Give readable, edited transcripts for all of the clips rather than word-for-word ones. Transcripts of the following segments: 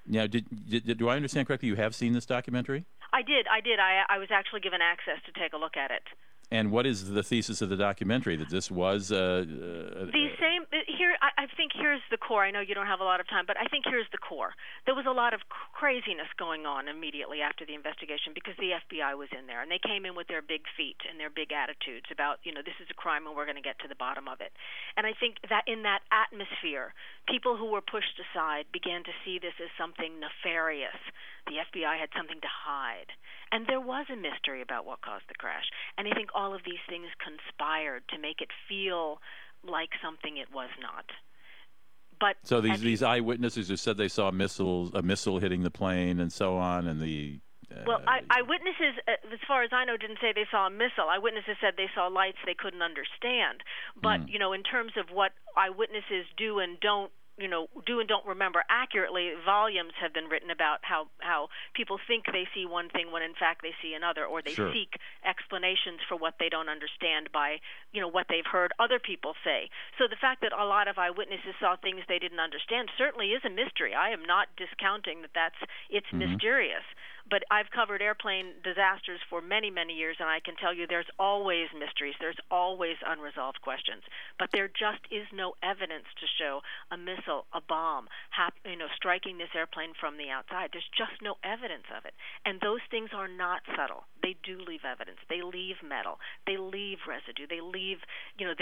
Now, do I understand correctly? You have seen this documentary? I did. I was actually given access to take a look at it. And what is the thesis of the documentary? That this was the same. Here, I think here's the core. I know you don't have a lot of time, but I think here's the core. There was a lot of craziness going on immediately after the investigation because the FBI was in there, and they came in with their big feet and their big attitudes about, you know, this is a crime and we're going to get to the bottom of it. And I think that in that atmosphere, people who were pushed aside began to see this as something nefarious. The FBI had something to hide. And there was a mystery about what caused the crash. And I think all of these things conspired to make it feel like something it was not. But so these eyewitnesses who said they saw a missile hitting the plane and so on, and the... Well, eyewitnesses, as far as I know, didn't say they saw a missile. Eyewitnesses said they saw lights they couldn't understand. But, you know, in terms of what eyewitnesses do and don't remember accurately, volumes have been written about how people think they see one thing when in fact they see another, or they seek explanations for what they don't understand by, you know, what they've heard other people say. So the fact that a lot of eyewitnesses saw things they didn't understand certainly is a mystery. I am not discounting it's mysterious. But I've covered airplane disasters for many, many years, and I can tell you there's always mysteries. There's always unresolved questions. But there just is no evidence to show a missile, a bomb, striking this airplane from the outside. There's just no evidence of it. And those things are not subtle. They do leave evidence. They leave metal. They leave residue. They leave, you know,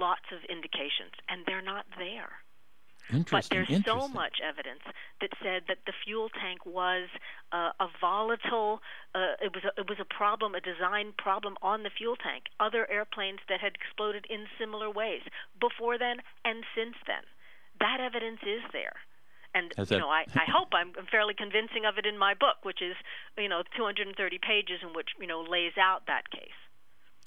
lots of indications, and they're not there. But there's so much evidence that said that the fuel tank was a volatile. It was a problem, a design problem on the fuel tank. Other airplanes that had exploded in similar ways before then and since then. That evidence is there, and I hope I'm fairly convincing of it in my book, which is 230 pages, in which lays out that case.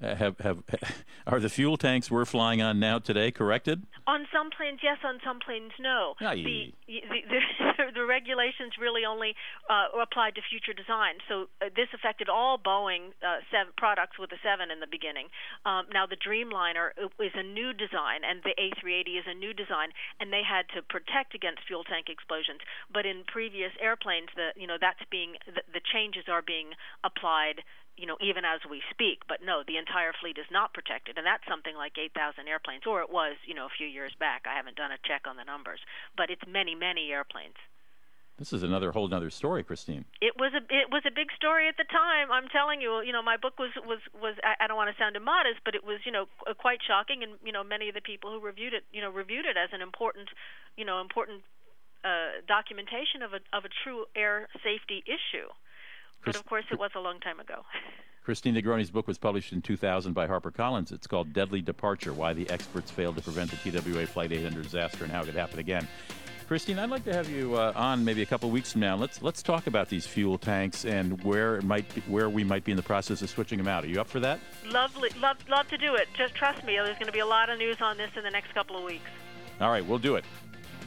Are the fuel tanks we're flying on now today corrected? On some planes, yes. On some planes, no. The regulations really only applied to future design. So this affected all Boeing products with a 7 in the beginning. Now the Dreamliner is a new design, and the A380 is a new design, and they had to protect against fuel tank explosions. But in previous airplanes, the changes are being applied, even as we speak. But no, the entire fleet is not protected, and that's something like 8,000 airplanes, or it was, a few years back. I haven't done a check on the numbers, but it's many, many airplanes. This is another story, Christine. It was a big story at the time. I'm telling you, my book was I don't want to sound immodest, but it was, quite shocking, and many of the people who reviewed it as an important documentation of a true air safety issue. But, of course, it was a long time ago. Christine Negroni's book was published in 2000 by HarperCollins. It's called Deadly Departure, Why the Experts Failed to Prevent the TWA Flight 800 Disaster and How It Could Happen Again. Christine, I'd like to have you on maybe a couple weeks from now. Let's talk about these fuel tanks and where we might be in the process of switching them out. Are you up for that? Lovely. Love to do it. Just trust me. There's going to be a lot of news on this in the next couple of weeks. All right, we'll do it.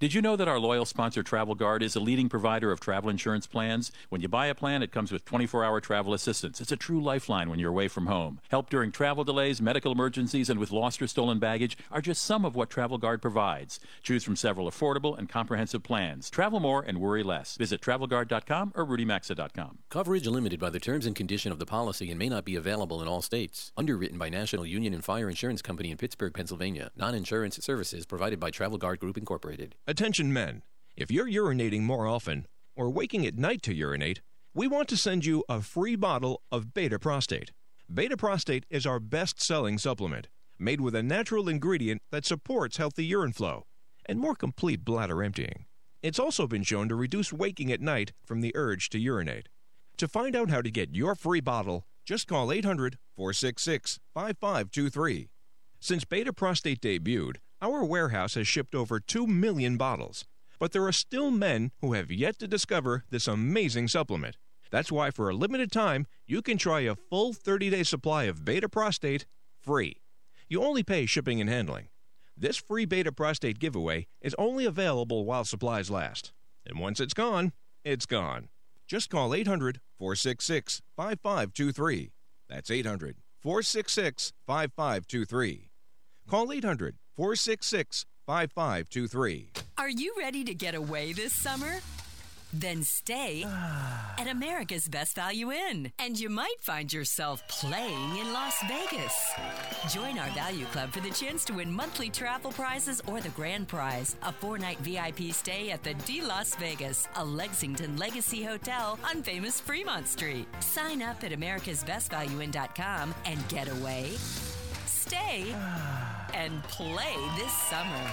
Did you know that our loyal sponsor, Travel Guard, is a leading provider of travel insurance plans? When you buy a plan, it comes with 24-hour travel assistance. It's a true lifeline when you're away from home. Help during travel delays, medical emergencies, and with lost or stolen baggage are just some of what Travel Guard provides. Choose from several affordable and comprehensive plans. Travel more and worry less. Visit TravelGuard.com or RudyMaxa.com. Coverage limited by the terms and condition of the policy and may not be available in all states. Underwritten by National Union and Fire Insurance Company in Pittsburgh, Pennsylvania. Non-insurance services provided by Travel Guard Group, Incorporated. Attention men, if you're urinating more often or waking at night to urinate, we want to send you a free bottle of Beta Prostate. Beta Prostate is our best-selling supplement, made with a natural ingredient that supports healthy urine flow and more complete bladder emptying. It's also been shown to reduce waking at night from the urge to urinate. To find out how to get your free bottle, just call 800-466-5523. Since Beta Prostate debuted, our warehouse has shipped over 2 million bottles, but there are still men who have yet to discover this amazing supplement. That's why for a limited time, you can try a full 30-day supply of Beta Prostate free. You only pay shipping and handling. This free Beta Prostate giveaway is only available while supplies last. And once it's gone, it's gone. Just call 800-466-5523. That's 800-466-5523. Call 800-466-5523. Are you ready to get away this summer? Then stay at America's Best Value Inn, and you might find yourself playing in Las Vegas. Join our Value Club for the chance to win monthly travel prizes or the grand prize, a 4-night VIP stay at the D Las Vegas, a Lexington Legacy Hotel on famous Fremont Street. Sign up at americasbestvalueinn.com and get away, stay, and play this summer.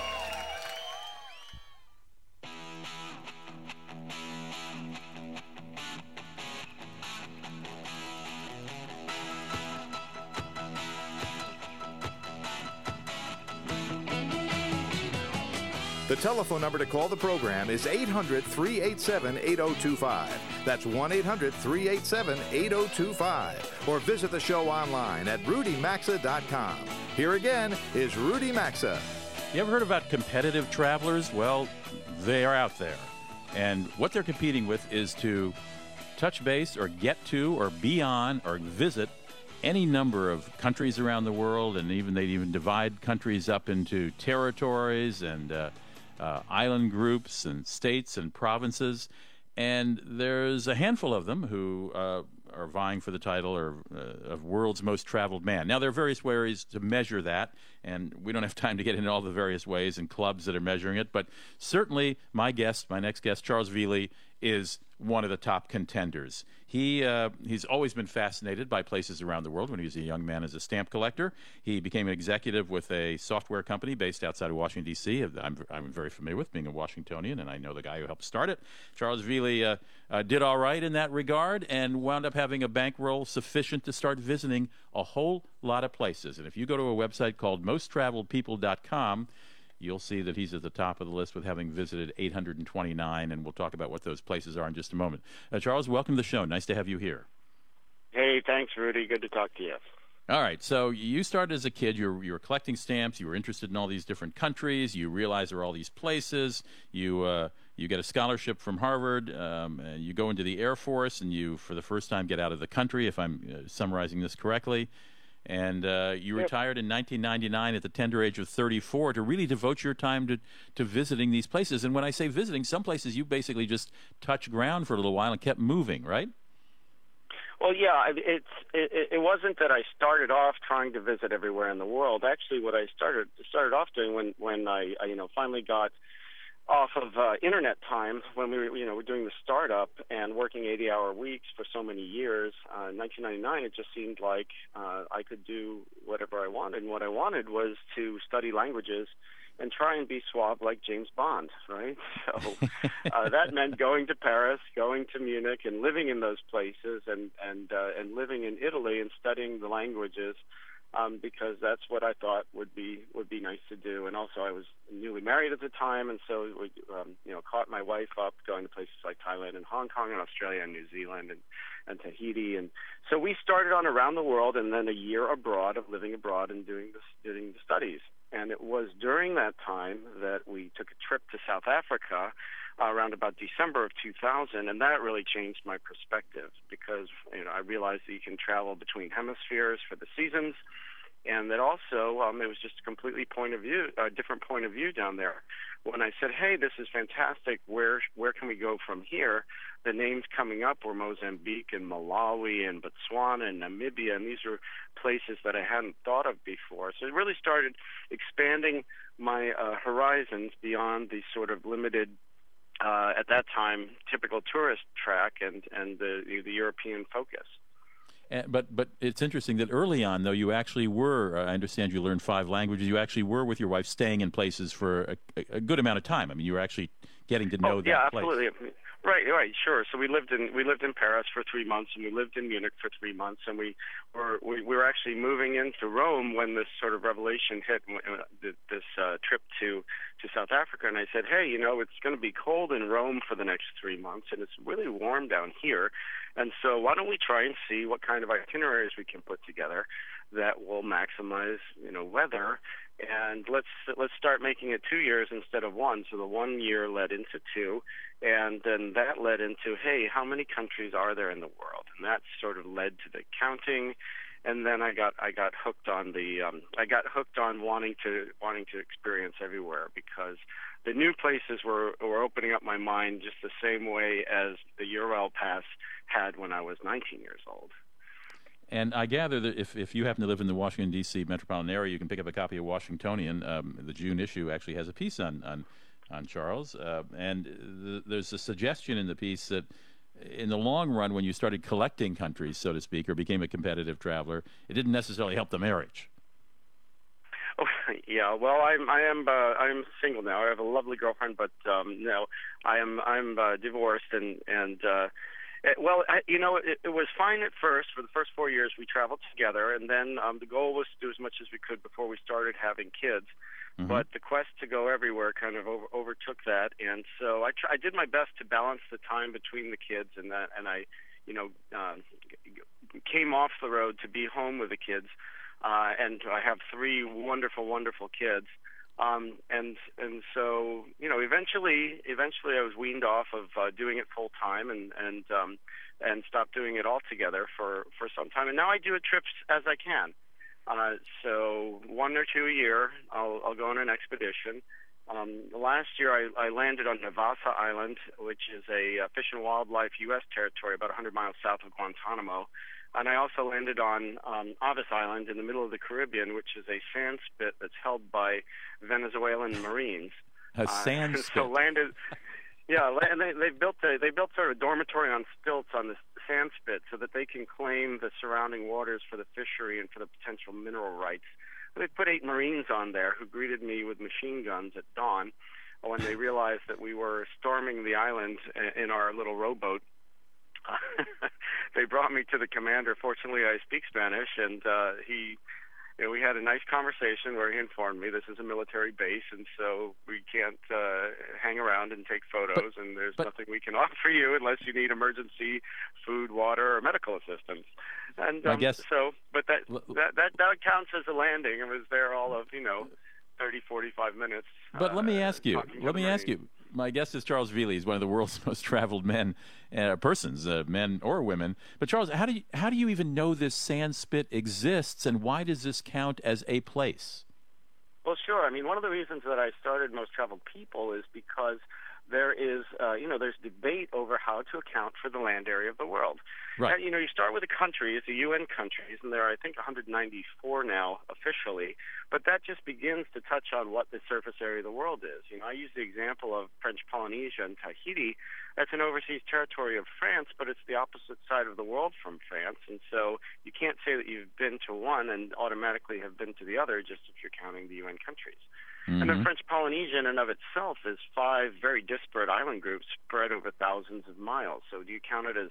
The telephone number to call the program is 800-387-8025. That's 1-800-387-8025. Or visit the show online at rudymaxa.com. Here again is Rudy Maxa. You ever heard about competitive travelers? Well, they are out there. And what they're competing with is to touch base or get to or be on or visit any number of countries around the world, and even they even divide countries up into territories and island groups and states and provinces, and there's a handful of them who are vying for the title of world's most traveled man. Now, there are various ways to measure that, and we don't have time to get into all the various ways and clubs that are measuring it, but certainly my next guest, Charles Veillet, is one of the top contenders. He's always been fascinated by places around the world. When he was a young man as a stamp collector, he became an executive with a software company based outside of Washington, D.C. I'm very familiar with, being a Washingtonian, and I know the guy who helped start it. Charles Veillet did all right in that regard and wound up having a bankroll sufficient to start visiting a whole lot of places. And if you go to a website called mosttraveledpeople.com, you'll see that he's at the top of the list with having visited 829, and we'll talk about what those places are in just a moment. Charles, welcome to the show. Nice to have you here. Hey, thanks, Rudy. Good to talk to you. All right, so you started as a kid. You were collecting stamps. You were interested in all these different countries. You realize there are all these places. You get a scholarship from Harvard. And you go into the Air Force, and you, for the first time, get out of the country, if I'm summarizing this correctly. And you retired in 1999 at the tender age of 34 to really devote your time to visiting these places. And when I say visiting, some places you basically just touched ground for a little while and kept moving, right? Well, yeah, it wasn't that I started off trying to visit everywhere in the world. Actually, what I started off doing when I finally got off of internet time, when we were doing the startup and working 80-hour weeks for so many years. In 1999, it just seemed like I could do whatever I wanted. And what I wanted was to study languages and try and be suave like James Bond, right? So that meant going to Paris, going to Munich, and living in those places, and living in Italy and studying the languages. Because that's what I thought would be nice to do, and also I was newly married at the time, and so we caught my wife up going to places like Thailand and Hong Kong and Australia and New Zealand and Tahiti, and so we started on around the world, and then a year abroad of living abroad and doing the studies, and it was during that time that we took a trip to South Africa around about December of 2000, and that really changed my perspective because I realized that you can travel between hemispheres for the seasons, and that also it was just a completely different point of view down there. When I said, "Hey, this is fantastic. Where can we go from here?" The names coming up were Mozambique and Malawi and Botswana and Namibia, and these were places that I hadn't thought of before. So it really started expanding my horizons beyond the sort of limited, at that time, typical tourist track and the European focus. But it's interesting that early on, though, you actually were, I understand you learned 5 languages, you actually were with your wife staying in places for a good amount of time. I mean, you were actually getting to know that place. Yeah, absolutely. Right, sure. So we lived in Paris for 3 months, and we lived in Munich for 3 months, and we were actually moving into Rome when this sort of revelation hit, this trip to to South Africa, and I said, hey, you know, it's going to be cold in Rome for the next 3 months, and it's really warm down here, and so why don't we try and see what kind of itineraries we can put together that will maximize, you know, weather, and let's start making it 2 years instead of one. So the 1 year led into two, and then that led into, hey, how many countries are there in the world? And that sort of led to the counting. And then I got hooked on the wanting to experience everywhere, because the new places were opening up my mind just the same way as the Ural Pass had when I was 19 years old. And I gather that if you happen to live in the Washington, D.C. metropolitan area, you can pick up a copy of Washingtonian. The June issue actually has a piece on Charles, and there's a suggestion in the piece that in the long run, when you started collecting countries, so to speak, or became a competitive traveler, it didn't necessarily help the marriage. Oh, yeah. Well, I'm single now. I have a lovely girlfriend, but no, I'm divorced, and well, you know, it was fine at first. For the first 4 years, we traveled together, and then the goal was to do as much as we could before we started having kids. Mm-hmm. But the quest to go everywhere kind of overtook that, and so I did my best to balance the time between the kids, and that, and I, you know, came off the road to be home with the kids, and I have three wonderful, wonderful kids. And so, you know, eventually I was weaned off of doing it full time and stopped doing it altogether for some time. And now I do trips as I can. So 1 or 2 a year, I'll go on an expedition. Last year I landed on Navassa Island, which is a Fish and Wildlife U.S. territory about 100 miles south of Guantanamo. And I also landed on Avis Island in the middle of the Caribbean, which is a sand spit that's held by Venezuelan Marines. A sand spit. So landed, yeah. And they built sort of a dormitory on stilts on this sand spit so that they can claim the surrounding waters for the fishery and for the potential mineral rights. And they put 8 Marines on there who greeted me with machine guns at dawn when they realized that we were storming the island in our little rowboat. They brought me to the commander. Fortunately, I speak Spanish, and he, you know, we had a nice conversation where he informed me this is a military base, and so we can't hang around and take photos, and there's nothing we can offer you unless you need emergency food, water, or medical assistance. And I guess so. But that counts as a landing. It was there all of 30, 45 minutes. But let me ask you. My guest is Charles Veillet. He's one of the world's most traveled men or women. But Charles, how do you even know this sand spit exists, and why does this count as a place? Well, sure. I mean, one of the reasons that I started Most Traveled People is because there is, there's debate over how to account for the land area of the world. Right. And, you start with the countries, the UN countries, and there are, I think, 194 now officially, but that just begins to touch on what the surface area of the world is. I use the example of French Polynesia and Tahiti. That's an overseas territory of France, but it's the opposite side of the world from France, and so you can't say that you've been to one and automatically have been to the other just if you're counting the UN countries. Mm-hmm. And the French Polynesia in and of itself is 5 very disparate island groups spread over thousands of miles. So do you count it as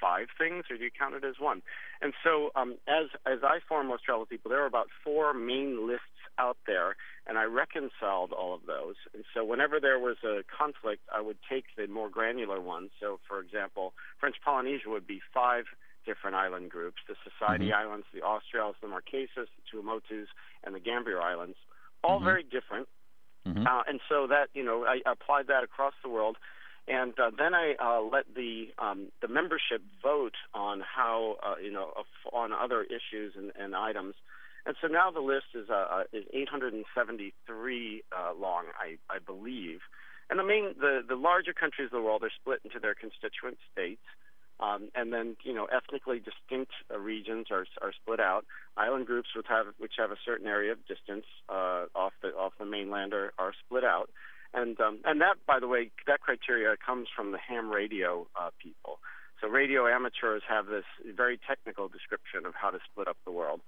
5 things, or do you count it as one? And so as I form Most Traveled People, there are about 4 main lists out there, and I reconciled all of those. And so whenever there was a conflict, I would take the more granular ones. So, for example, French Polynesia would be 5 different island groups, the Society mm-hmm. Islands, the Australs, the Marquesas, the Tuamotus, and the Gambier Islands, all mm-hmm. very different. Mm-hmm. And so that, I applied that across the world. And then I let the membership vote on how, on other issues and items. And so now the list is 873 long, I believe. And the larger countries of the world are split into their constituent states. And then, ethnically distinct regions are split out. Island groups which have a certain area of distance off the mainland are split out. And that, by the way, that criteria comes from the ham radio people. So radio amateurs have this very technical description of how to split up the world.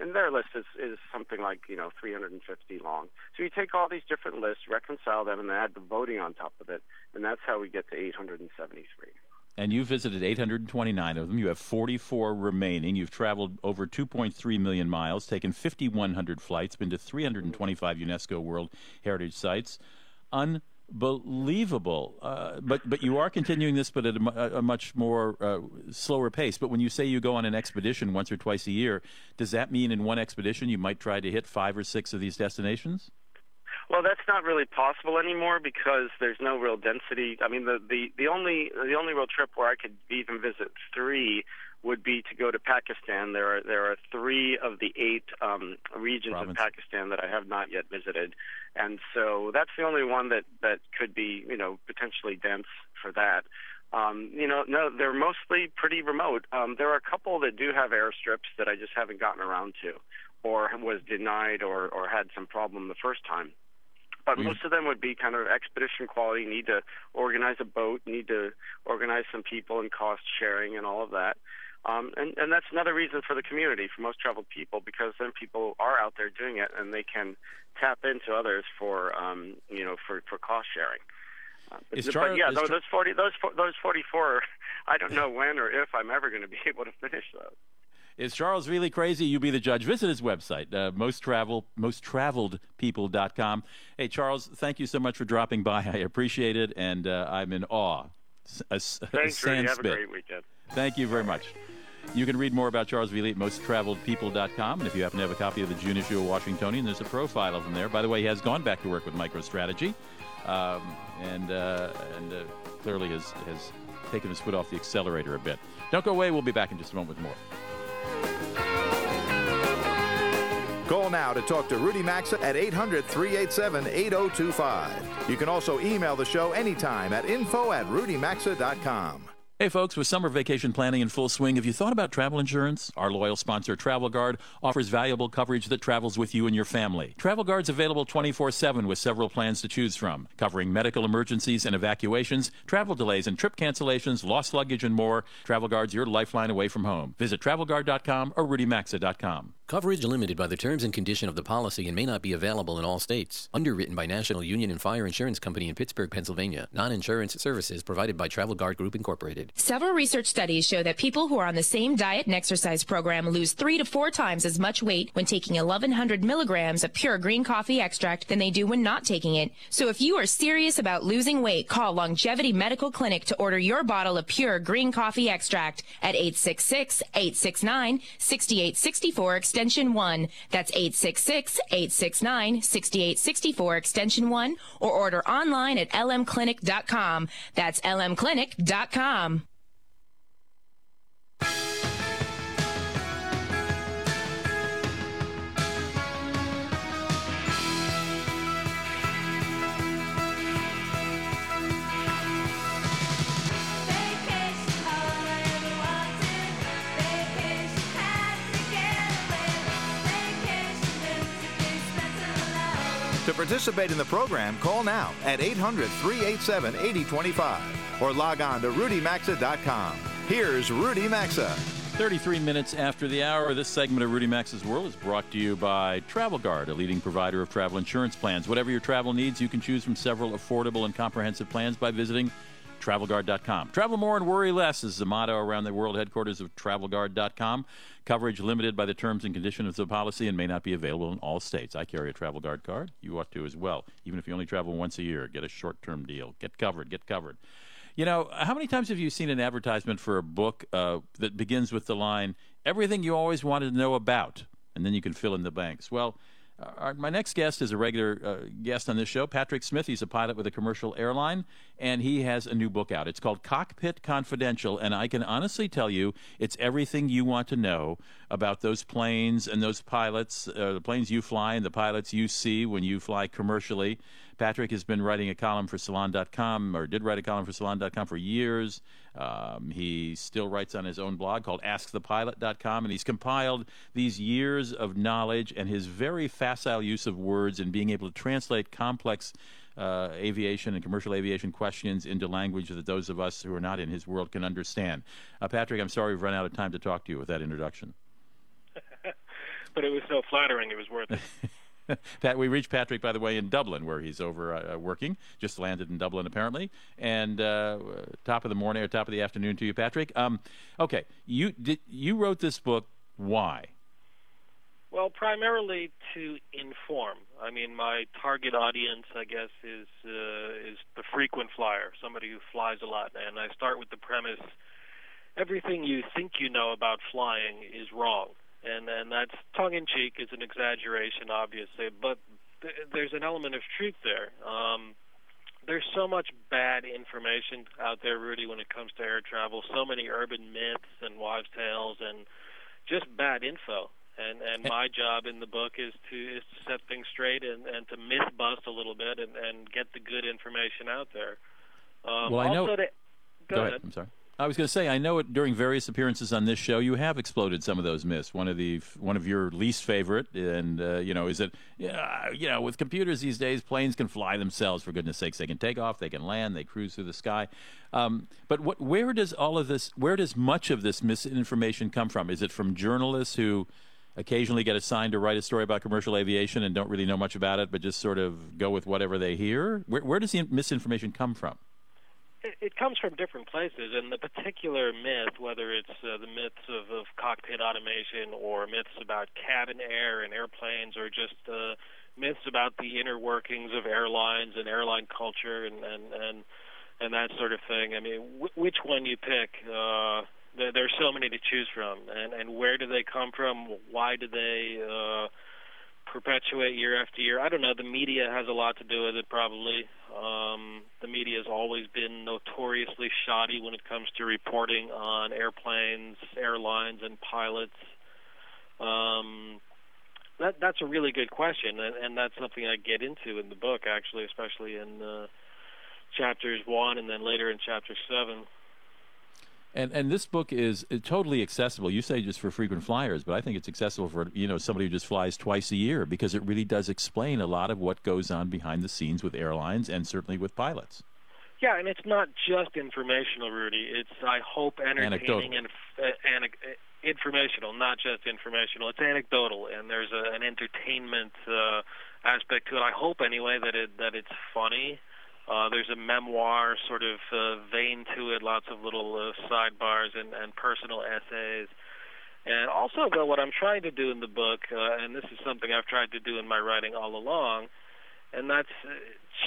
And their list is something like, 350 long. So you take all these different lists, reconcile them, and add the voting on top of it, and that's how we get to 873. and you visited 829 of them. You have 44 remaining. You've traveled over 2.3 million miles, taken 5,100 flights, been to 325 UNESCO World Heritage Sites. Unbelievable. But you are continuing this, but at a much more slower pace. But when you say you go on an expedition once or twice a year, does that mean in one expedition you might try to hit 5 or 6 of these destinations? Well, that's not really possible anymore because there's no real density. I mean, the only real trip where I could even visit 3 would be to go to Pakistan. There are 3 of the 8 regions of Pakistan that I have not yet visited, and so that's the only one that could be, you know, potentially dense for that. No, they're mostly pretty remote. There are a couple that do have airstrips that I just haven't gotten around to, or was denied, or had some problem the first time. But most of them would be kind of expedition quality, need to organize a boat, need to organize some people and cost sharing and all of that. And that's another reason for the community, for most traveled people, because then people are out there doing it and they can tap into others for cost sharing. Those 40, those 44, I don't know when or if I'm ever going to be able to finish those. Is Charles really crazy? You be the judge. Visit his website, mosttraveledpeople.com. Hey, Charles, thank you so much for dropping by. I appreciate it, and I'm in awe. Thanks, Rudy. Have a great weekend. Thank you very much. You can read more about Charles Veillet at mosttraveledpeople.com, and if you happen to have a copy of the June issue of Washingtonian, there's a profile of him there. By the way, he has gone back to work with MicroStrategy, and clearly has taken his foot off the accelerator a bit. Don't go away. We'll be back in just a moment with more. Call now to talk to Rudy Maxa at 800-387-8025. You can also email the show anytime at info@rudymaxa.com. Hey, folks, with summer vacation planning in full swing, have you thought about travel insurance? Our loyal sponsor, Travel Guard, offers valuable coverage that travels with you and your family. Travel Guard's available 24/7 with several plans to choose from, covering medical emergencies and evacuations, travel delays and trip cancellations, lost luggage, and more. Travel Guard's your lifeline away from home. Visit TravelGuard.com or RudyMaxa.com. Coverage limited by the terms and condition of the policy and may not be available in all states. Underwritten by National Union and Fire Insurance Company in Pittsburgh, Pennsylvania. Non-insurance services provided by Travel Guard Group, Incorporated. Several research studies show that people who are on the same diet and exercise program lose 3 to 4 times as much weight when taking 1,100 milligrams of pure green coffee extract than they do when not taking it. So if you are serious about losing weight, call Longevity Medical Clinic to order your bottle of pure green coffee extract at 866-869-6864 Extension 1. That's 866-869-6864 Extension 1, or order online at lmclinic.com. That's lmclinic.com. To participate in the program, call now at 800-387-8025 or log on to RudyMaxa.com. Here's Rudy Maxa. 33 minutes after the hour, this segment of Rudy Maxa's World is brought to you by Travel Guard, a leading provider of travel insurance plans. Whatever your travel needs, you can choose from several affordable and comprehensive plans by visiting TravelGuard.com. Travel more and worry less is the motto around the world headquarters of TravelGuard.com. Coverage limited by the terms and conditions of the policy and may not be available in all states. I carry a Travel Guard card. You ought to as well. Even if you only travel once a year, get a short-term deal. Get covered. Get covered. You know, how many times have you seen an advertisement for a book that begins with the line, everything you always wanted to know about, and then you can fill in the blanks? Well, my next guest is a regular guest on this show, Patrick Smith. He's a pilot with a commercial airline, and he has a new book out. It's called Cockpit Confidential, and I can honestly tell you it's everything you want to know about those planes and those pilots, the planes you fly and the pilots you see when you fly commercially. Patrick has been writing a column for Salon.com, or did write a column for Salon.com for years. He still writes on his own blog called askthepilot.com, and he's compiled these years of knowledge and his very facile use of words and being able to translate complex aviation and commercial aviation questions into language that those of us who are not in his world can understand. Patrick, I'm sorry we've run out of time to talk to you with that introduction. But it was so flattering, it was worth it. Pat, we reached Patrick, by the way, in Dublin, where he's over working. Just landed in Dublin, apparently. And top of the morning or top of the afternoon to you, Patrick. Okay, you wrote this book. Why? Well, primarily to inform. I mean, my target audience, I guess, is the frequent flyer, somebody who flies a lot. And I start with the premise: everything you think you know about flying is wrong. And that's tongue-in-cheek. It's an exaggeration, obviously, but there's an element of truth there. There's so much bad information out there, Rudy, when it comes to air travel. So many urban myths and wives' tales and just bad info. And my job in the book is to set things straight and to myth-bust a little bit and get the good information out there. Go ahead. I'm sorry. I was going to say, I know during various appearances on this show, you have exploded some of those myths. One of your least favorite, and is that with computers these days, planes can fly themselves. For goodness' sakes, they can take off, they can land, they cruise through the sky. But where does all of this? Where does much of this misinformation come from? Is it from journalists who occasionally get assigned to write a story about commercial aviation and don't really know much about it, but just sort of go with whatever they hear? Where does the misinformation come from? It comes from different places, and the particular myth, whether it's the myths of cockpit automation or myths about cabin air and airplanes, or just myths about the inner workings of airlines and airline culture and that sort of thing. I mean, which one you pick, there's so many to choose from, and where do they come from? Why do they perpetuate year after year? I don't know. The media has a lot to do with it, probably. The media has always been notoriously shoddy when it comes to reporting on airplanes, airlines, and pilots. That's a really good question, and that's something I get into in the book, actually, especially in chapters 1 and then later in chapter 7. And this book is totally accessible. You say just for frequent flyers, but I think it's accessible for somebody who just flies twice a year, because it really does explain a lot of what goes on behind the scenes with airlines and certainly with pilots. Yeah, and it's not just informational, Rudy. It's, I hope, entertaining and informational, not just informational. It's anecdotal, and there's an entertainment aspect to it. I hope, anyway, that it's funny. There's a memoir sort of vein to it, lots of little sidebars and personal essays. And also, though, what I'm trying to do in the book, and this is something I've tried to do in my writing all along, and that's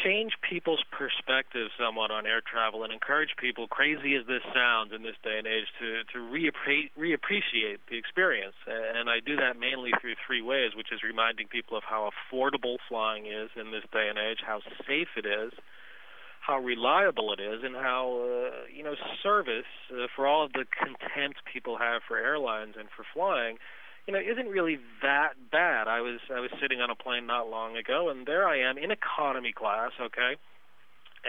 change people's perspective somewhat on air travel and encourage people, crazy as this sounds in this day and age, to reappreciate the experience. And I do that mainly through three ways, which is reminding people of how affordable flying is in this day and age, how safe it is, how reliable it is, and how service for all of the contempt people have for airlines and for flying, isn't really that bad. I was sitting on a plane not long ago, and there I am in economy class, okay,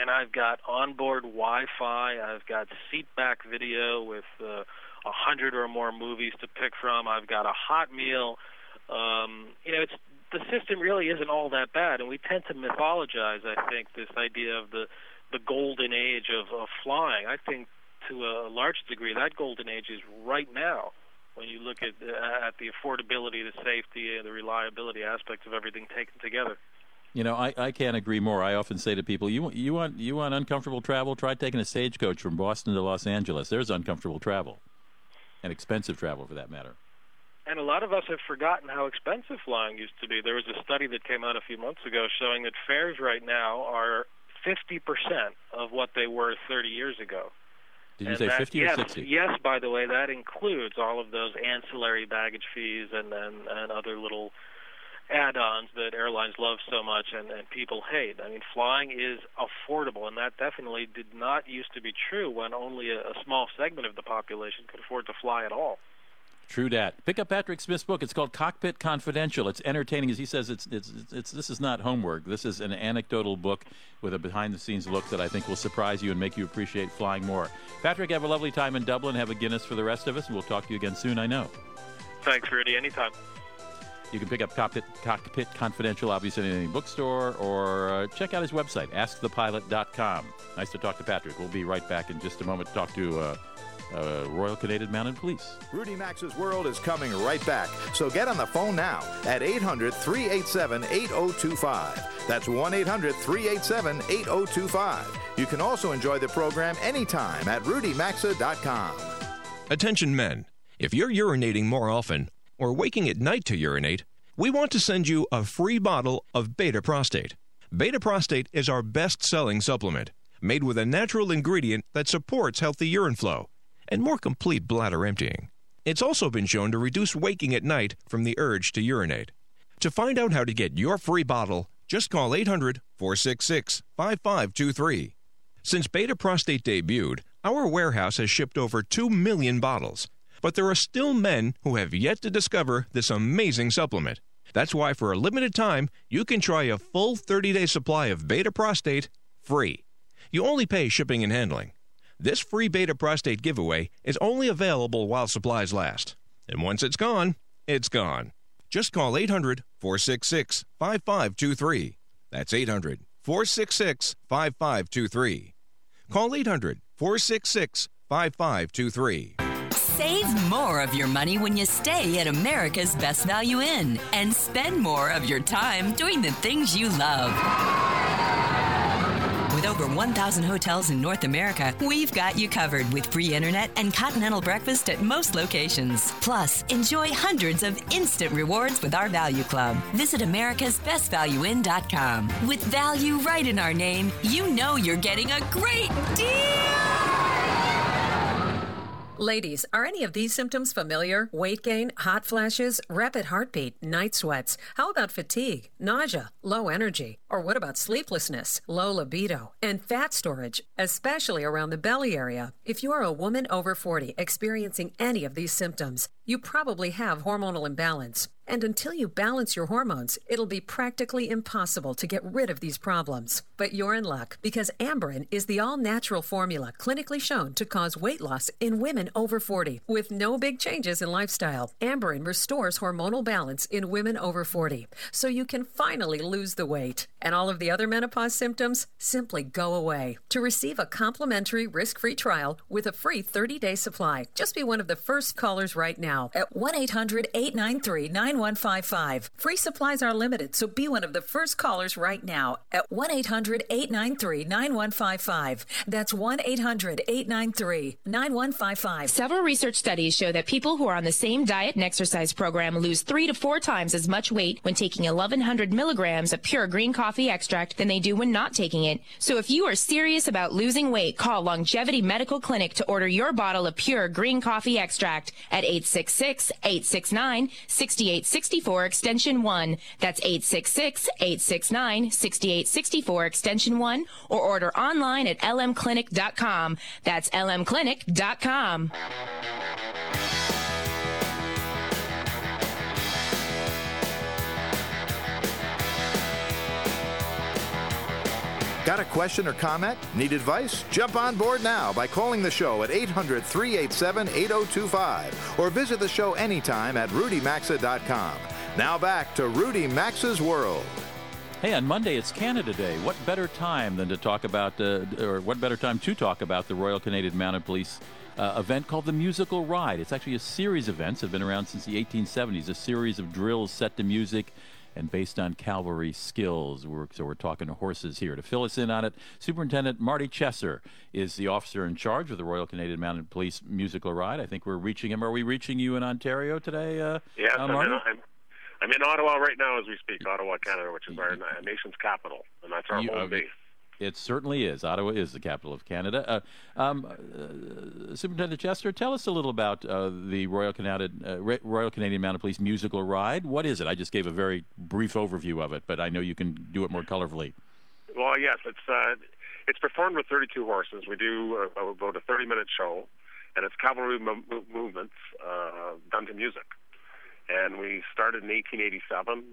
and I've got onboard Wi-Fi, I've got seatback video with 100 or more movies to pick from, I've got a hot meal. The system really isn't all that bad, and we tend to mythologize, I think, this idea of the golden age of flying. I think, to a large degree, that golden age is right now, when you look at the affordability, the safety, and the reliability aspects of everything taken together. I can't agree more. I often say to people, you want uncomfortable travel? Try taking a stagecoach from Boston to Los Angeles. There's uncomfortable travel, and expensive travel, for that matter. And a lot of us have forgotten how expensive flying used to be. There was a study that came out a few months ago showing that fares right now are 50% of what they were 30 years ago. Did you say 50 or 60? Yes, by the way, that includes all of those ancillary baggage fees and other little add-ons that airlines love so much and people hate. I mean, flying is affordable, and that definitely did not used to be true when only a small segment of the population could afford to fly at all. True dat. Pick up Patrick Smith's book. It's called Cockpit Confidential. It's entertaining, as he says. This is not homework. This is an anecdotal book with a behind-the-scenes look that I think will surprise you and make you appreciate flying more. Patrick, have a lovely time in Dublin. Have a Guinness for the rest of us, and we'll talk to you again soon, I know. Thanks, Rudy. Anytime. You can pick up Cockpit Confidential, obviously, in any bookstore, or check out his website, askthepilot.com. Nice to talk to Patrick. We'll be right back in just a moment to talk to Royal Canadian Mounted Police. Rudy Maxa's World is coming right back, so get on the phone now at 800-387-8025. That's 1-800-387-8025. You can also enjoy the program anytime at rudymaxa.com. Attention men, if you're urinating more often or waking at night to urinate, we want to send you a free bottle of Beta Prostate. Beta Prostate is our best-selling supplement, made with a natural ingredient that supports healthy urine flow and more complete bladder emptying. It's also been shown to reduce waking at night from the urge to urinate. To find out how to get your free bottle, just call 800-466-5523. Since Beta Prostate debuted, our warehouse has shipped over 2 million bottles, but there are still men who have yet to discover this amazing supplement. That's why for a limited time, you can try a full 30-day supply of Beta Prostate free. You only pay shipping and handling. This free Beta Prostate giveaway is only available while supplies last. And once it's gone, it's gone. Just call 800-466-5523. That's 800-466-5523. Call 800-466-5523. Save more of your money when you stay at America's Best Value Inn and spend more of your time doing the things you love. With over 1,000 hotels in North America, we've got you covered with free internet and continental breakfast at most locations. Plus, enjoy hundreds of instant rewards with our Value Club. Visit americasbestvalueinn.com. With value right in our name, you know you're getting a great deal! Ladies, are any of these symptoms familiar? Weight gain, hot flashes, rapid heartbeat, night sweats. How about fatigue, nausea, low energy? Or what about sleeplessness, low libido, and fat storage, especially around the belly area? If you are a woman over 40 experiencing any of these symptoms, you probably have hormonal imbalance. And until you balance your hormones, it'll be practically impossible to get rid of these problems. But you're in luck, because Amberen is the all-natural formula clinically shown to cause weight loss in women over 40 with no big changes in lifestyle. Amberen restores hormonal balance in women over 40, so you can finally lose the weight. And all of the other menopause symptoms simply go away. To receive a complimentary risk-free trial with a free 30-day supply, just be one of the first callers right now at 1-800-893-9155. Free supplies are limited, so be one of the first callers right now at 1-800-893-9155. That's 1-800-893-9155. Several research studies show that people who are on the same diet and exercise program lose 3 to 4 times as much weight when taking 1,100 milligrams of pure green coffee extract than they do when not taking it. So if you are serious about losing weight, call Longevity Medical Clinic to order your bottle of pure green coffee extract at 866-869-6864 extension 1. That's 866-869-6864 extension 1, or order online at lmclinic.com. That's lmclinic.com. Got a question or comment? Need advice? Jump on board now by calling the show at 800-387-8025 or visit the show anytime at rudymaxa.com. Now back to Rudy Maxa's World. Hey, on Monday it's Canada Day. What better time than to talk about, the Royal Canadian Mounted Police event called the Musical Ride. It's actually a series of events that have been around since the 1870s, a series of drills set to music and based on cavalry skills. We're talking to horses here. To fill us in on it, Superintendent Marty Chesser is the officer in charge of the Royal Canadian Mounted Police Musical Ride. I think we're reaching him. Are we reaching you in Ontario today, Yes, Marty? I'm in Ottawa right now as we speak, Ottawa, Canada, which is our nation's capital, and that's our home base. It certainly is. Ottawa is the capital of Canada. Superintendent Chesser, tell us a little about the Royal Canadian Mounted Police Musical Ride. What is it? I just gave a very brief overview of it, but I know you can do it more colorfully. Well, yes. It's performed with 32 horses. We do about a 30-minute show, and it's cavalry movements done to music. And we started in 1887.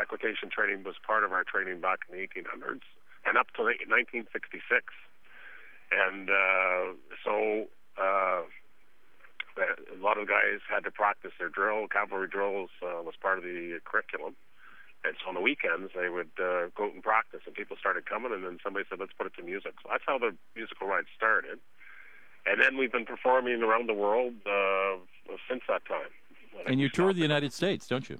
Equitation training was part of our training back in the 1800s. And up to 1966, and so a lot of guys had to practice their drill. Cavalry drills was part of the curriculum. And so on the weekends, they would go out and practice, and people started coming, and then somebody said, let's put it to music. So that's how the musical ride started. And then we've been performing around the world since that time. And you tour the United States, don't you?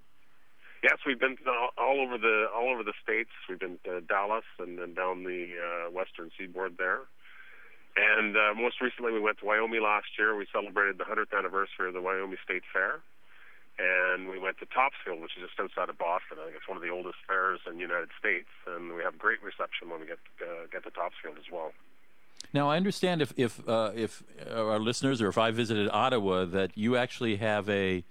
Yes, we've been all over the states. We've been to Dallas and then down the western seaboard there. And most recently, we went to Wyoming last year. We celebrated the 100th anniversary of the Wyoming State Fair. And we went to Topsfield, which is just outside of Boston. I think it's one of the oldest fairs in the United States, and we have great reception when we get to Topsfield as well. Now, I understand if our listeners or if I visited Ottawa, that you actually have a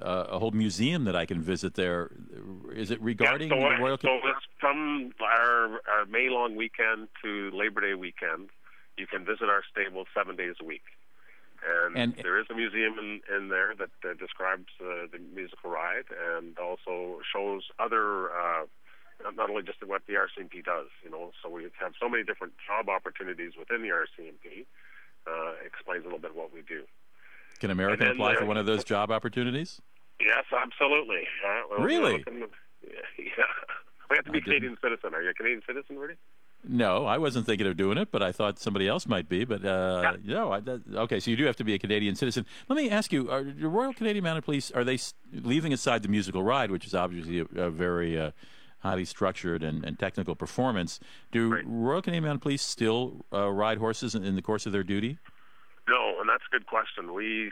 whole museum that I can visit there. Is it regarding the Royal Canadian? So it's from our May-long weekend to Labor Day weekend. You can visit our stable 7 days a week. And there is a museum in there that describes the musical ride and also shows other, not only just what the RCMP does, you know. So we have so many different job opportunities within the RCMP. Explains a little bit what we do. Can American apply for one of those job opportunities? Yes, absolutely. Really? Yeah. We have to be a Canadian citizen. Are you a Canadian citizen, Rudy? No, I wasn't thinking of doing it, but I thought somebody else might be. But okay, so you do have to be a Canadian citizen. Let me ask you: are the Royal Canadian Mounted Police, are they leaving aside the musical ride, which is obviously a very highly structured and technical performance? Do Royal Canadian Mounted Police still ride horses in the course of their duty? No, and that's a good question. We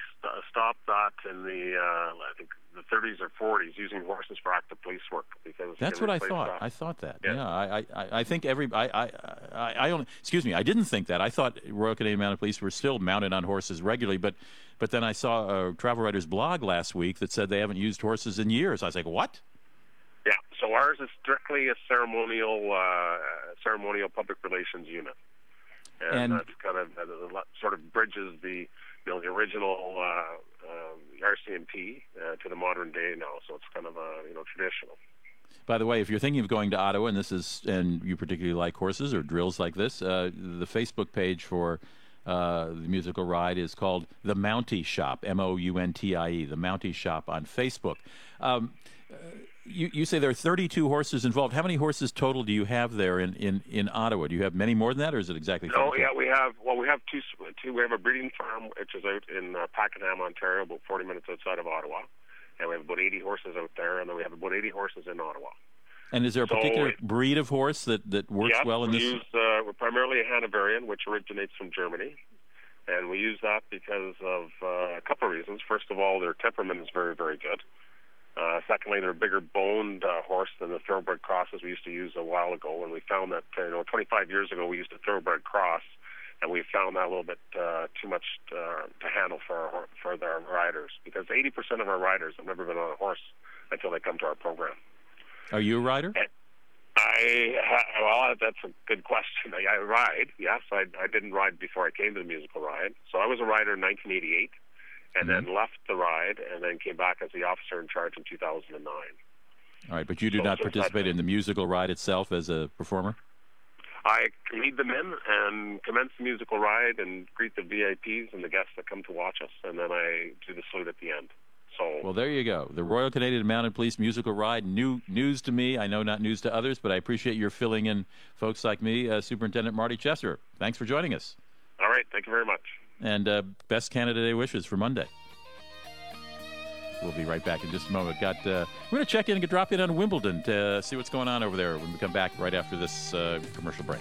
stopped that in the I think the 30s or 40s, using horses for active police work, because that's what I thought. That. I thought that. Yeah. I think every. I only. Excuse me. I didn't think that. I thought Royal Canadian Mounted Police were still mounted on horses regularly, but then I saw a Travel Writer's blog last week that said they haven't used horses in years. I was like, what? Yeah. So ours is strictly a ceremonial public relations unit. And that's kind of sort of bridges the original RCMP to the modern day now. So it's kind of traditional. By the way, if you're thinking of going to Ottawa, and you particularly like horses or drills like this, the Facebook page for the musical ride is called The Mountie Shop, MOUNTIE, The Mountie Shop on Facebook. You say there are 32 horses involved. How many horses total do you have there in Ottawa? Do you have many more than that, or is it exactly? No, 32? Yeah, we have two. We have a breeding farm, which is out in Pakenham, Ontario, about 40 minutes outside of Ottawa, and we have about 80 horses out there, and then we have about 80 horses in Ottawa. And is there a particular breed of horse that works well in this? Yeah, we're primarily a Hanoverian, which originates from Germany, and we use that because of a couple of reasons. First of all, their temperament is very, very good. Secondly, they're a bigger boned horse than the thoroughbred crosses we used to use a while ago, and we found that 25 years ago we used a thoroughbred cross, and we found that a little bit too much to handle for our riders, because 80% of our riders have never been on a horse until they come to our program. Are you a rider? Well, that's a good question. I ride, yes. I didn't ride before I came to the musical ride, so I was a rider in 1988. And then left the ride, and then came back as the officer in charge in 2009. All right, but you do not participate in the musical ride itself as a performer? I lead them in and commence the musical ride and greet the VIPs and the guests that come to watch us, and then I do the salute at the end. So, well, there you go. The Royal Canadian Mounted Police musical ride, new news to me. I know not news to others, but I appreciate your filling in folks like me, Superintendent Marty Chesser. Thanks for joining us. All right, thank you very much. And best Canada Day wishes for Monday. We'll be right back in just a moment. We're going to check in and drop in on Wimbledon to see what's going on over there when we come back right after this commercial break.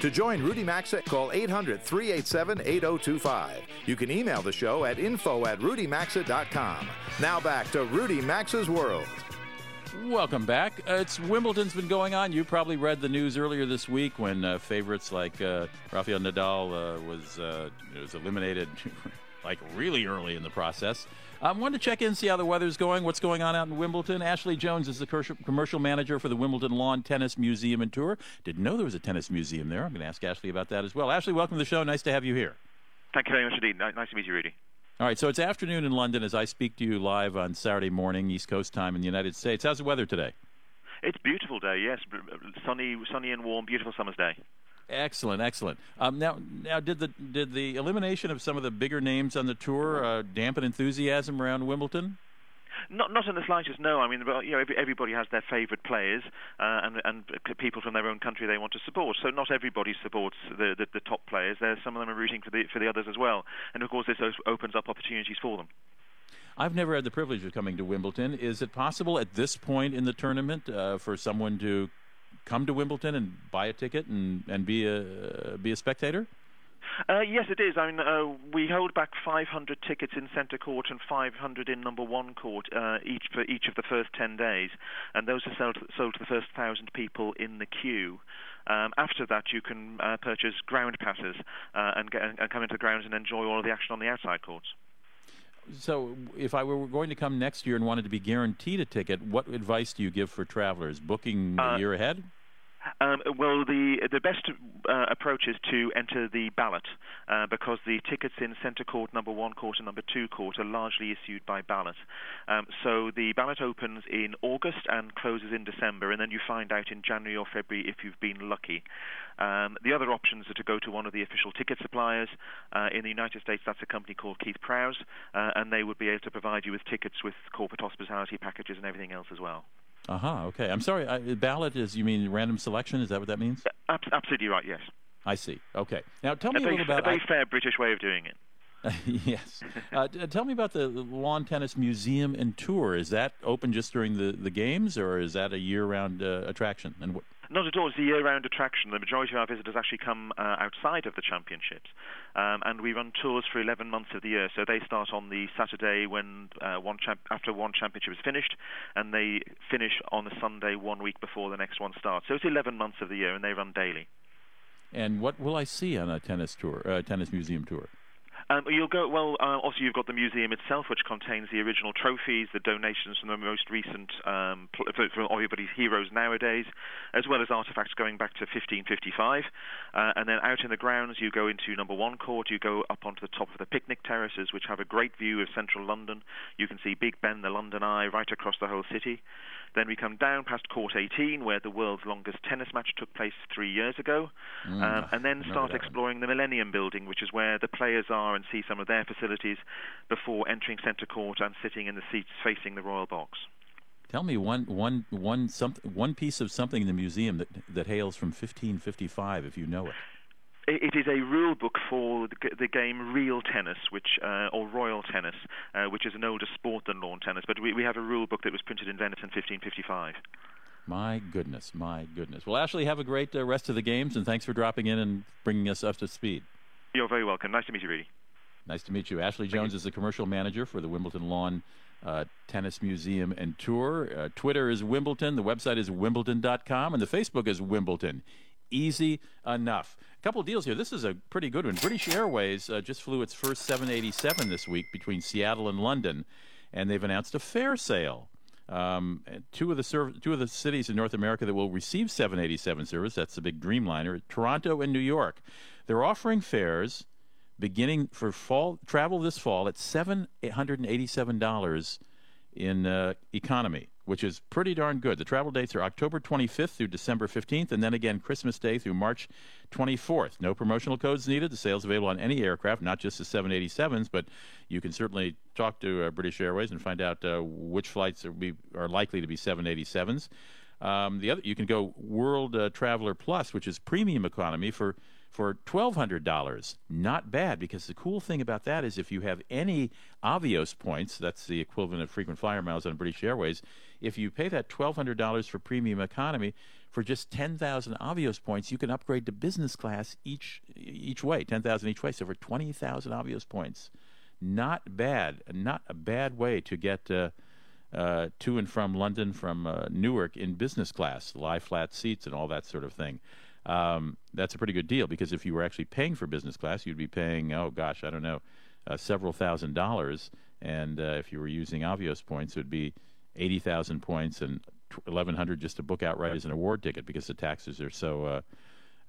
To join Rudy Maxa, call 800-387-8025. You can email the show at info@rudymaxa.com. Now back to Rudy Maxa's World. Welcome back. It's Wimbledon's been going on. You probably read the news earlier this week when favorites like Rafael Nadal was eliminated like really early in the process. I wanted to check in, see how the weather's going, what's going on out in Wimbledon. Ashley Jones is the commercial manager for the Wimbledon Lawn Tennis Museum and Tour. Didn't know there was a tennis museum there. I'm going to ask Ashley about that as well. Ashley, welcome to the show. Nice to have you here. Thank you very much indeed. Nice to meet you, Rudy. All right, so it's afternoon in London as I speak to you live on Saturday morning, East Coast time in the United States. How's the weather today? It's a beautiful day, yes. Sunny and warm, beautiful summer's day. Excellent. Now, did the elimination of some of the bigger names on the tour dampen enthusiasm around Wimbledon? Not in the slightest. No, I mean, everybody has their favourite players, and people from their own country they want to support. So not everybody supports the top players. Some of them are rooting for the others as well, and of course this opens up opportunities for them. I've never had the privilege of coming to Wimbledon. Is it possible at this point in the tournament for someone to come to Wimbledon and buy a ticket and be a spectator? Yes, it is. I mean, we hold back 500 tickets in Centre Court and 500 in Number One Court each of the first 10 days, and those are sold to the first 1,000 people in the queue. After that, you can purchase ground passes and come into the grounds and enjoy all of the action on the outside courts. So if I were going to come next year and wanted to be guaranteed a ticket, what advice do you give for travelers? Booking a year ahead? Well, the best approach is to enter the ballot because the tickets in Centre Court, Number One Court and Number Two Court are largely issued by ballot. So the ballot opens in August and closes in December, and then you find out in January or February if you've been lucky. The other options are to go to one of the official ticket suppliers. In the United States, that's a company called Keith Prowse, and they would be able to provide you with tickets with corporate hospitality packages and everything else as well. Okay. I'm sorry. Ballot is, you mean random selection? Is that what that means? Absolutely right, yes. I see. Okay. Now, tell me a little about... A very fair British way of doing it. Yes. Tell me about the Lawn Tennis Museum and Tour. Is that open just during the games, or is that a year-round attraction? And Not at all. It's a year-round attraction. The majority of our visitors actually come outside of the championships, and we run tours for 11 months of the year. So they start on the Saturday when after one championship is finished, and they finish on the Sunday 1 week before the next one starts. So it's 11 months of the year, and they run daily. And what will I see on a tennis tour, tennis museum tour? Also you've got the museum itself, which contains the original trophies, the donations from the most recent, from everybody's heroes nowadays, as well as artifacts going back to 1555. And then out in the grounds, you go into Number One Court, you go up onto the top of the picnic terraces, which have a great view of central London. You can see Big Ben, the London Eye, right across the whole city. Then we come down past Court 18, where the world's longest tennis match took place 3 years ago, and then start exploring the Millennium Building, which is where the players are, and see some of their facilities before entering Centre Court and sitting in the seats facing the Royal Box. Tell me one piece of something in the museum that hails from 1555, if you know it. It is a rule book for the game real tennis, or royal tennis, which is an older sport than lawn tennis. But we have a rule book that was printed in Venice in 1555. My goodness. Well, Ashley, have a great rest of the games, and thanks for dropping in and bringing us up to speed. You're very welcome. Nice to meet you, Rudy. Nice to meet you. Ashley Jones is the commercial manager for the Wimbledon Lawn Tennis Museum and Tour. Twitter is Wimbledon. The website is Wimbledon.com, and the Facebook is Wimbledon. Easy enough. A couple of deals here. This is a pretty good one. British Airways just flew its first 787 this week between Seattle and London, and they've announced a fare sale. Two of the cities in North America that will receive 787 service, that's the big Dreamliner, Toronto and New York. They're offering fares beginning for fall travel this fall at $787 in economy, which is pretty darn good. The travel dates are October 25th through December 15th, and then again Christmas Day through March 24th. No promotional codes needed. The sale's available on any aircraft, not just the 787s, but you can certainly talk to British Airways and find out which flights are likely to be 787s. You can go World Traveler Plus, which is premium economy, for $1,200. Not bad, because the cool thing about that is if you have any Avios points, that's the equivalent of frequent flyer miles on British Airways, if you pay that $1,200 for premium economy, for just 10,000 Avios points, you can upgrade to business class each way, 10,000 each way, so for 20,000 Avios points. Not bad. Not a bad way to get to and from London from Newark in business class, lie-flat seats and all that sort of thing. That's a pretty good deal, because if you were actually paying for business class, you'd be paying, several $1,000s. And if you were using Avios points, it would be 80,000 points and 1,100 just to book outright as an award ticket, because the taxes are so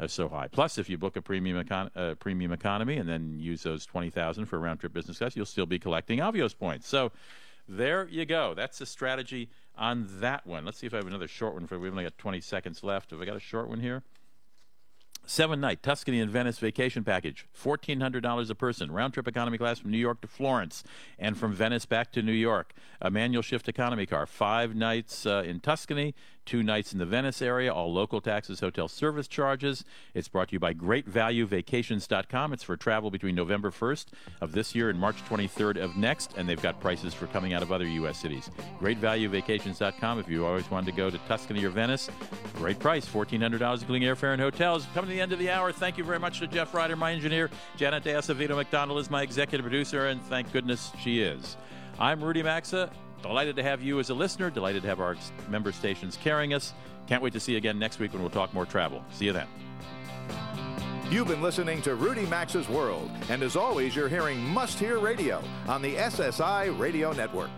high. Plus, if you book a premium economy and then use those 20,000 for a round trip business class, you'll still be collecting Avios points. So there you go. That's the strategy on that one. Let's see if I have another short one. We've only got 20 seconds left. Have I got a short one here? 7-night Tuscany and Venice vacation package, $1,400 a person, round-trip economy class from New York to Florence and from Venice back to New York. A manual shift economy car, 5 nights in Tuscany, 2 nights in the Venice area, all local taxes, hotel service charges. It's brought to you by GreatValueVacations.com. It's for travel between November 1st of this year and March 23rd of next, and they've got prices for coming out of other U.S. cities. GreatValueVacations.com. If you always wanted to go to Tuscany or Venice, great price, $1,400 including airfare and hotels. Coming to the end of the hour. Thank you very much to Jeff Ryder, my engineer. Janet DeAcevedo McDonald is my executive producer, and thank goodness she is. I'm Rudy Maxa. Delighted to have you as a listener. Delighted to have our member stations carrying us. Can't wait to see you again next week when we'll talk more travel. See you then. You've been listening to Rudy Maxa's World, and as always, you're hearing Must Hear Radio on the SSI Radio Network.